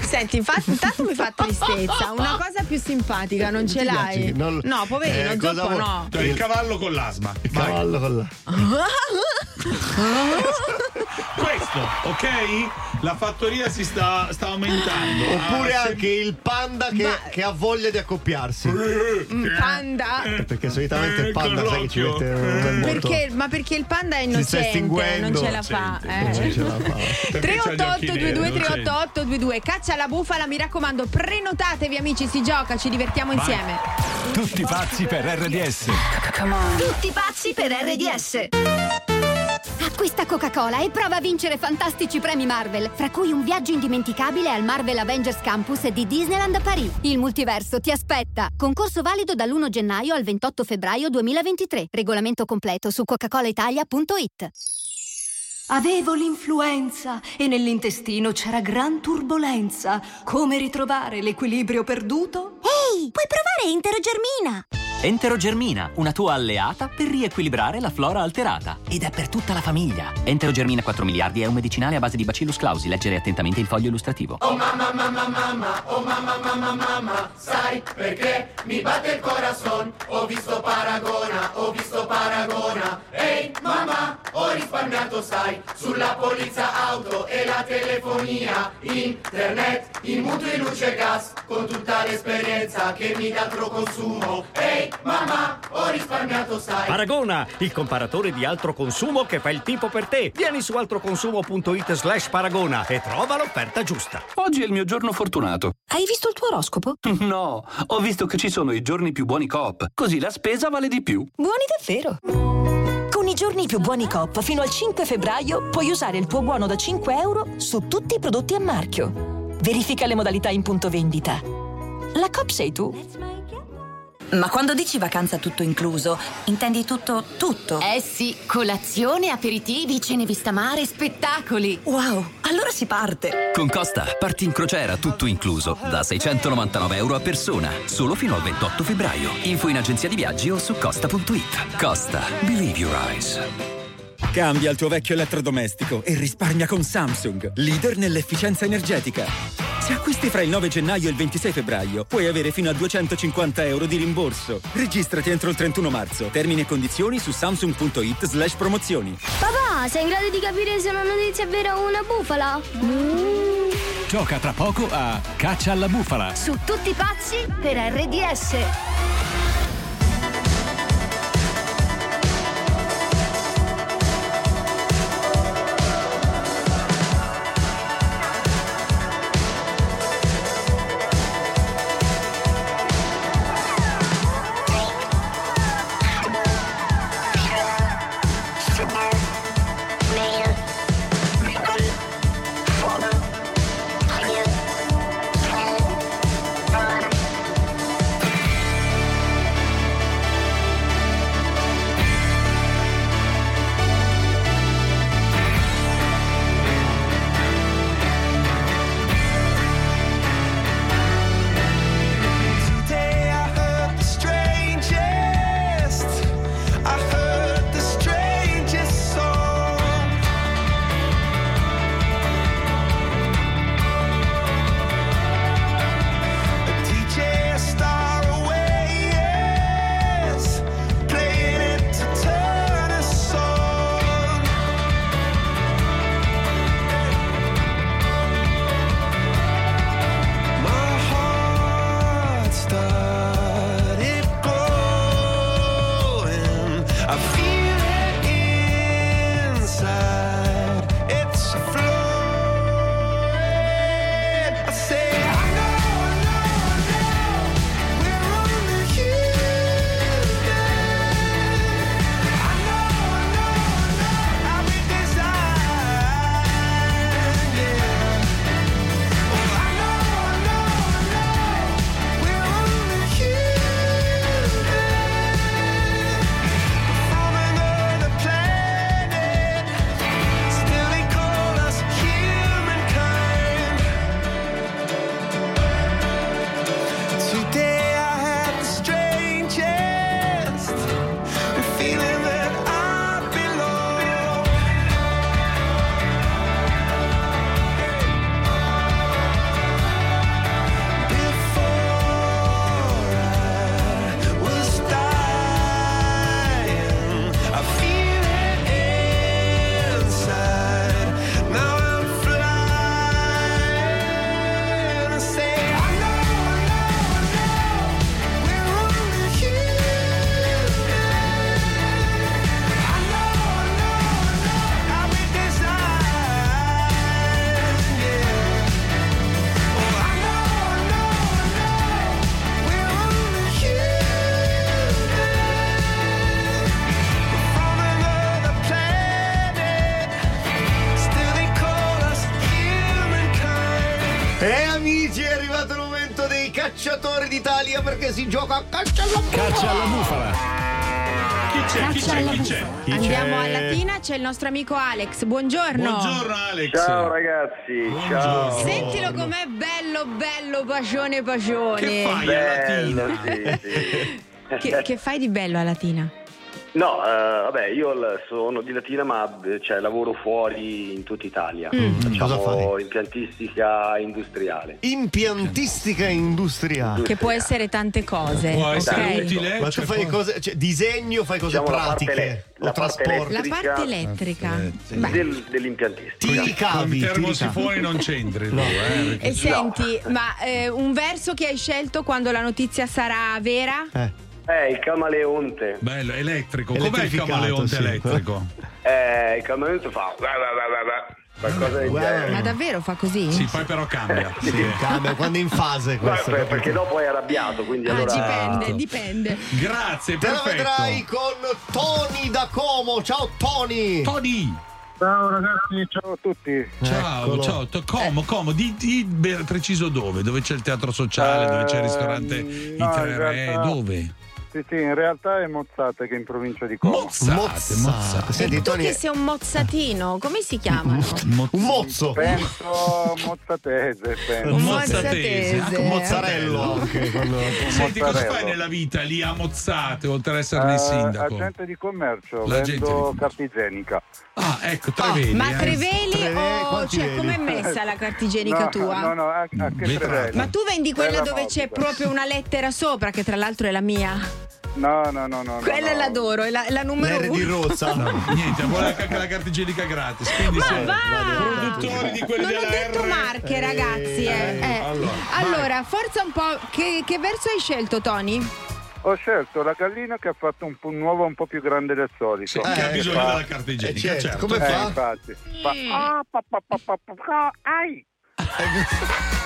Senti, infatti, intanto mi fa tristezza. Una cosa più simpatica non ce l'hai? Non- No, poverino, Eh, cosa zoppo vuoi? no. Cioè, il cavallo con l'asma. Il Vai. cavallo con la... Questo, ok? La fattoria si sta, sta aumentando. Oppure Ah, se- anche il panda che, Ma- che ha voglia di accoppiarsi. Mm, Panda. Perché solitamente il panda sai che ci mette un bel moto. Perché, ma perché il panda è sta innocente, non estinguendo. ce la fa. Non ce la fa. tre otto otto due due tre otto otto due due. Caccia alla bufala, mi raccomando, prenotatevi amici, si gioca, ci divertiamo insieme. Tutti pazzi per R D S. Tutti pazzi per R D S. Acquista Coca-Cola e prova a vincere fantastici premi Marvel, fra cui un viaggio indimenticabile al Marvel Avengers Campus di Disneyland Paris. Il multiverso ti aspetta. Concorso valido dall'primo gennaio al ventotto febbraio duemilaventitré. Regolamento completo su coca cola italia punto it. Avevo l'influenza e nell'intestino c'era gran turbolenza. Come ritrovare l'equilibrio perduto? Ehi, puoi provare Enterogermina! Enterogermina, una tua alleata per riequilibrare la flora alterata. Ed è per tutta la famiglia. Enterogermina quattro miliardi è un medicinale a base di Bacillus clausi. Leggere attentamente il foglio illustrativo. Oh mamma, mamma, mamma, oh mamma, mamma, mamma, sai perché mi batte il corazon? Ho visto Paragona, ho visto Paragona. Ehi, mamma, ho risparmiato, sai, sulla polizza auto e la telefonia, internet, in mutui, luce e gas, con tutta l'esperienza che mi dà altro consumo. Ehi, mamma, ho risparmiato, sai. Paragona, il comparatore di altro consumo che fa il tipo per te. Vieni su altroconsumo.it slash Paragona e trova l'offerta giusta. Oggi è il mio giorno fortunato. Hai visto il tuo oroscopo? No, ho visto che ci sono i giorni più buoni Coop, così la spesa vale di più. Buoni davvero! Con i giorni più buoni Coop fino al cinque febbraio puoi usare il tuo buono da cinque euro su tutti i prodotti a marchio. Verifica le modalità in punto vendita. La Coop sei tu. Ma quando dici vacanza tutto incluso, intendi tutto, tutto? Eh sì, colazione, aperitivi, cene vista mare, spettacoli. Wow, allora si parte! Con Costa parti in crociera tutto incluso, da seicentonovantanove euro a persona, solo fino al ventotto febbraio. Info in agenzia di viaggi o su costa punto it. Costa, believe your eyes. Cambia il tuo vecchio elettrodomestico e risparmia con Samsung, leader nell'efficienza energetica. Se acquisti fra il nove gennaio e il ventisei febbraio, puoi avere fino a duecentocinquanta euro di rimborso. Registrati entro il trentuno marzo. Termini e condizioni su samsung.it slash promozioni. Papà, sei in grado di capire se una notizia è vera o una bufala? Mm. Gioca tra poco a Caccia alla bufala. Su tutti i pazzi per R D S. D'Italia perché si gioca a caccia alla bufala. Caccia alla bufala. Chi c'è? Chi c'è? Chi c'è? Chi Andiamo c'è? A Latina, c'è il nostro amico Alex. Buongiorno. Buongiorno Alex. Ciao ragazzi. Buongiorno. Ciao. Sentilo com'è bello bello, pacione pacione. Che fai a Latina? Bello, sì, sì. Che, che fai di bello a Latina? No, eh, vabbè, io sono di Latina, ma cioè, lavoro fuori in tutta Italia. Mm. Facciamo cosa fai? Impiantistica industriale. Impiantistica industriale. Che può essere tante cose. Può essere okay. utile. Ma cioè, tu fai cose, cioè, disegno, fai cose diciamo pratiche. La parte, le- la, parte la parte elettrica. Del, dell'impiantistica. Ti cavi. Termosifoni non c'entri. No, eh, e senti, no. ma eh, un verso che hai scelto quando la notizia sarà vera? Eh. Eh, il camaleonte. Bello, elettrico. Com'è il camaleonte sì, elettrico? Eh, il camaleonte fa qualcosa del genere. Ma davvero fa così? Sì, poi però cambia. Sì, sì. Cambia quando è in fase questo. Beh, perché dopo è arrabbiato, quindi ah, allora dipende, dipende. Grazie, te perfetto. Te la vedrai con Tony da Como. Ciao Tony. Tony. Ciao ragazzi, ciao a tutti. Ciao, Eccolo. ciao. Como, Como, di, di preciso dove? Dove c'è il teatro sociale, eh, dove c'è il ristorante no, I Tre Re, dove? Sì, sì, in realtà è Mozzate che è in provincia di Como. Mozzate, Mozzate. Mozzate. Senti, tu Tony... che sei un mozzatino, come si chiamano? Mo- un mozzo. Penso mozzatese, penso. Un mozzatese, mozzatese. Un mozzarello. Okay, quello... Senti, mozzarello. Cosa fai nella vita lì a Mozzate, oltre ad esserne uh, sindaco? Agente di commercio, la vendo carta igienica. Ah, ecco, Treveli. Oh, ma Treveli eh. o cioè com'è messa la carta igienica no, tua? No, no, a, a che Treveli. Ma tu vendi quella dove c'è proprio una lettera sopra, che tra l'altro è la mia. No, no, no, no. Quella no, l'adoro, è la, la numero R uno. Di Rossa. No, niente, vuole anche la carta igienica gratis. Ma se, va! Produttori di quelli non della ho detto R. marche, ragazzi. Eh, eh. Eh. Allora, allora forza un po'. Che, che verso hai scelto, Tony? Ho scelto la gallina che ha fatto un, un uovo un po' più grande del solito. Sì, eh, che ha bisogno fa... della carta igienica. Eh, certo. Come eh, fa? Infatti. Fa... Ah, pa, pa, pa, pa, pa, ai!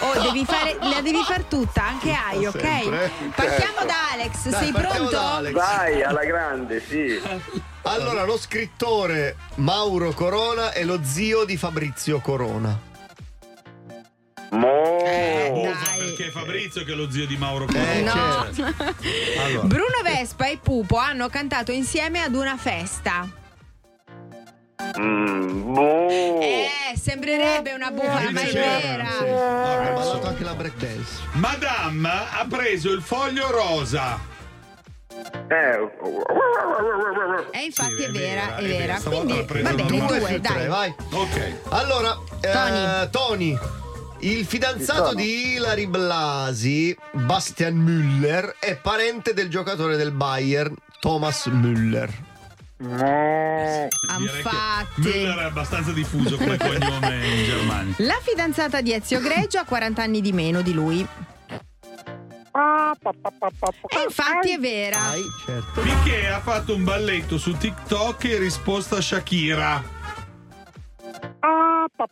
Oh, devi fare, la devi far tutta, anche hai, ok? Sempre. Partiamo certo. da Alex, dai, sei pronto? Alex. Vai, alla grande, sì. Allora, lo scrittore Mauro Corona è lo zio di Fabrizio Corona. Mo eh, usa perché Fabrizio che è lo zio di Mauro Corona. Eh, no. Certo. Allora. Bruno Vespa e Pupo hanno cantato insieme ad una festa. Mm, boh. Eh, sembrerebbe una bufala, ma è vera. Sì. Allora, ho ballato anche la break dance. Madame ha preso il foglio rosa. Eh, eh infatti sì, è, è vera, vera, è vera. È vera. Quindi va bene, due, dai. Tre, vai. Ok. Allora, eh, Tony. Tony, il fidanzato il di Ilari Blasi, Bastian Müller, è parente del giocatore del Bayern, Thomas Müller. No. Infatti Müller è abbastanza diffuso come cognome in Germania. La fidanzata di Ezio Greggio ha quaranta anni di meno di lui. E infatti è vera. Ai, certo. Piqué ha fatto un balletto su TikTok in risposta a Shakira.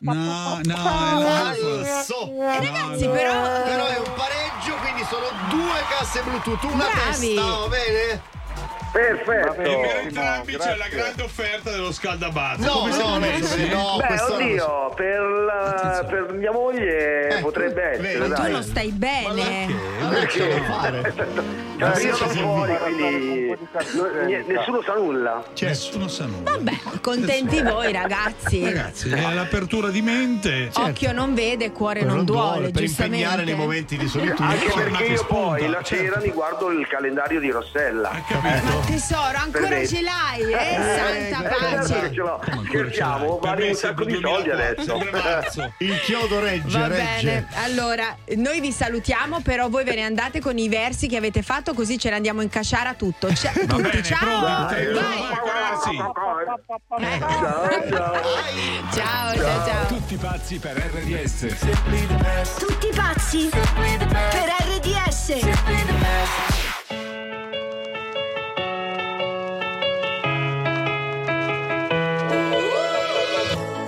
No, no, no, falso. E ragazzi, no, però no. Però è un pareggio, quindi sono due casse Bluetooth, una bravi. Testa, va bene? Perfetto. E per entrambi c'è la grande offerta dello scaldabazzo. No, come no, messi? No, beh, oddio, per, per mia moglie eh, potrebbe essere. Ma dai. Tu non stai bene. Ma perché? Perché? Fare? Ma io sono fuori, quindi nessuno sa nulla. Cioè, nessuno sa nulla. Vabbè, contenti voi, ragazzi. Ragazzi, è l'apertura di mente. Certo. Occhio non vede, cuore non, non duole, duole. Per impegnare nei momenti di solitudine. Anche perché io poi la sera mi guardo il calendario di Rossella. Ha capito? Tesoro, ancora ce l'hai, eh? eh Santa pace. Eh, certo scherziamo, vale un sacco di soldi adesso. Il chiodo regge, va regge. Bene, allora, noi vi salutiamo, però voi ve ne andate con i versi che avete fatto, così ce ne andiamo in caciara tutto. Ciao, tutti, bene, ciao. Vai. Vai. Ciao, ciao. Ciao, ciao, ciao. Tutti pazzi per R D S. Tutti pazzi per R D S.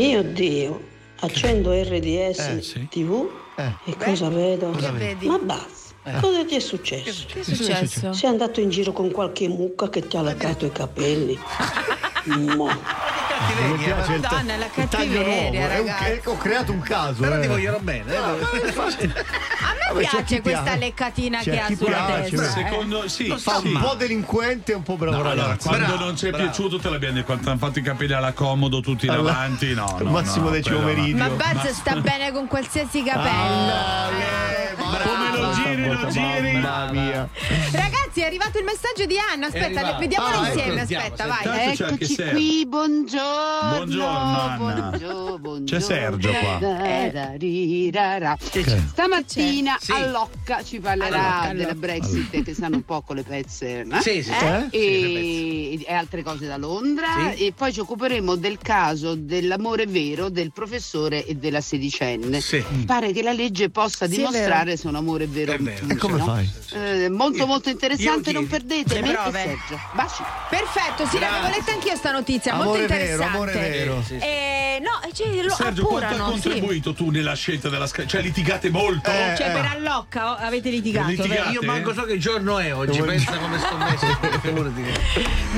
Mio Dio, accendo R D S eh, sì. tivù eh. e cosa vedo? Cosa vedi? Ma Baz, eh. cosa ti è successo? Che è successo? Sei andato in giro con qualche mucca che ti ha leccato i capelli. Mo. Non mi piace il, ta- la il taglio nuovo, eh, ho creato un caso. Però eh. ti vogliono bene. Eh. No, a me piace cioè, questa piace. Leccatina cioè, che ha sulla testa. Secondo eh. sì, fa sì. un po' delinquente e un po' bravo. No, allora, quando bravo, non ci è piaciuto te l'abbiamo detto. Quando hanno fatto i capelli alla Comodo tutti allora, davanti, no, no, Massimo no, Decimo Meridio. Ma Buzz sta bene con qualsiasi capello. Ah, eh, come lo giri, lo giri. Mamma mia. Ragazzi, è arrivato il messaggio di Anna. Aspetta, vediamolo insieme. Aspetta, vai. Eccoci qui, buongiorno. Buongiorno, Anna. Buongiorno, buongiorno. C'è Sergio qua. Okay. Stamattina sì. Allocca ci parlerà allora, della Brexit allora. che stanno un po' con le pezze, no? Sì, sì, eh? e, sì, e altre cose da Londra. Sì. E poi ci occuperemo del caso dell'amore vero del professore e della sedicenne. Sì. Pare che la legge possa sì, dimostrare se un amore è vero. È vero. Invece, e come no? fai? Eh, molto, molto interessante. Non perdete. Sergio. Baci. Perfetto, sì, l'avevo letta anch'io sta notizia. Amore molto interessante. Vero, amore vero. Eh, no, cioè, lo Sergio, appurano, quanto hai contribuito sì. tu nella scelta della scala? Cioè, litigate molto? Eh, cioè, eh. per Allocca avete litigato? Litigate, io manco so che giorno è oggi, pensa come sto messo.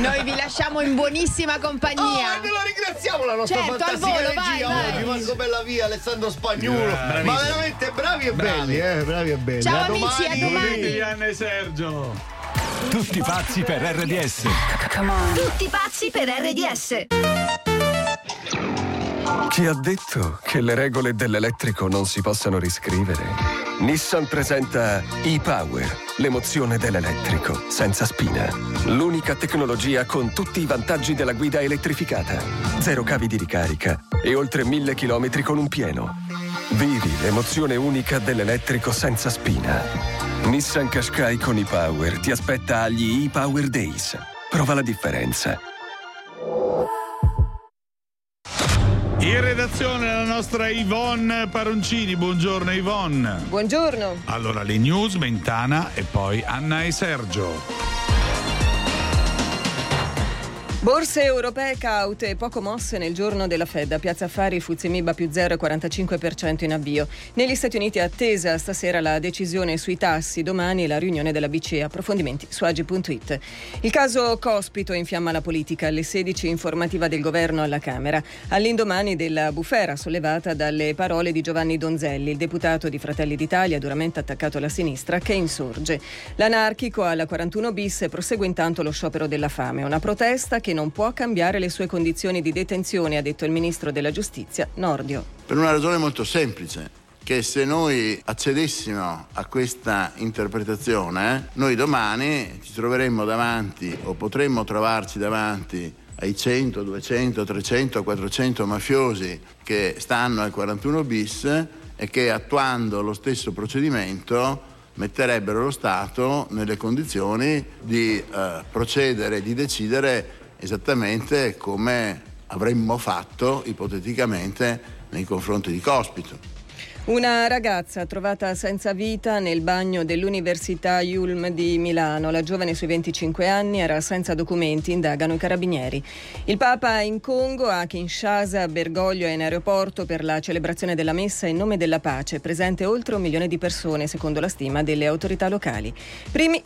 Noi vi lasciamo in buonissima compagnia. Oh, e la ringraziamo la nostra certo, fantastica regia oggi, Marco Bella Via, Alessandro Spagnuolo. Yeah, ma veramente bravi e bravi. belli, eh, bravi e belli. Ciao a amici, domani. a domani. Anna e Sergio. Tutti pazzi per R D S. Tutti pazzi per R D S. Chi ha detto che le regole dell'elettrico non si possano riscrivere? Nissan presenta e-Power, l'emozione dell'elettrico, senza spina. L'unica tecnologia con tutti i vantaggi della guida elettrificata. Zero cavi di ricarica e oltre mille chilometri con un pieno. Vivi l'emozione unica dell'elettrico senza spina. Nissan Qashqai con e-Power ti aspetta agli e-Power Days. Prova la differenza. In redazione la nostra Yvonne Paroncini. Buongiorno Yvonne. Buongiorno. Allora le news, Mentana e poi Anna e Sergio. Borse europee caute, poco mosse nel giorno della Fed. A Piazza Affari F T S E M I B A più zero virgola quarantacinque per cento in avvio. Negli Stati Uniti è attesa stasera la decisione sui tassi, domani la riunione della B C E. Approfondimenti su agi punto it. Il caso Cospito infiamma la politica. Alle sedici informativa del governo alla Camera. All'indomani della bufera sollevata dalle parole di Giovanni Donzelli, il deputato di Fratelli d'Italia duramente attaccato alla sinistra che insorge. L'anarchico alla quarantuno bis prosegue intanto lo sciopero della fame. Una protesta che non può cambiare le sue condizioni di detenzione, ha detto il ministro della giustizia Nordio. Per una ragione molto semplice, che se noi accedessimo a questa interpretazione, noi domani ci troveremmo davanti o potremmo trovarci davanti ai cento, duecento, trecento, quattrocento mafiosi che stanno al quarantuno bis e che attuando lo stesso procedimento metterebbero lo Stato nelle condizioni di eh, procedere, di decidere esattamente come avremmo fatto ipoteticamente nei confronti di Cospito. Una ragazza trovata senza vita nel bagno dell'Università Yulm di Milano. La giovane sui venticinque anni era senza documenti, indagano i carabinieri. Il Papa è in Congo, a Kinshasa, Bergoglio è in aeroporto per la celebrazione della messa in nome della pace. Presente oltre un milione di persone, secondo la stima delle autorità locali. Primi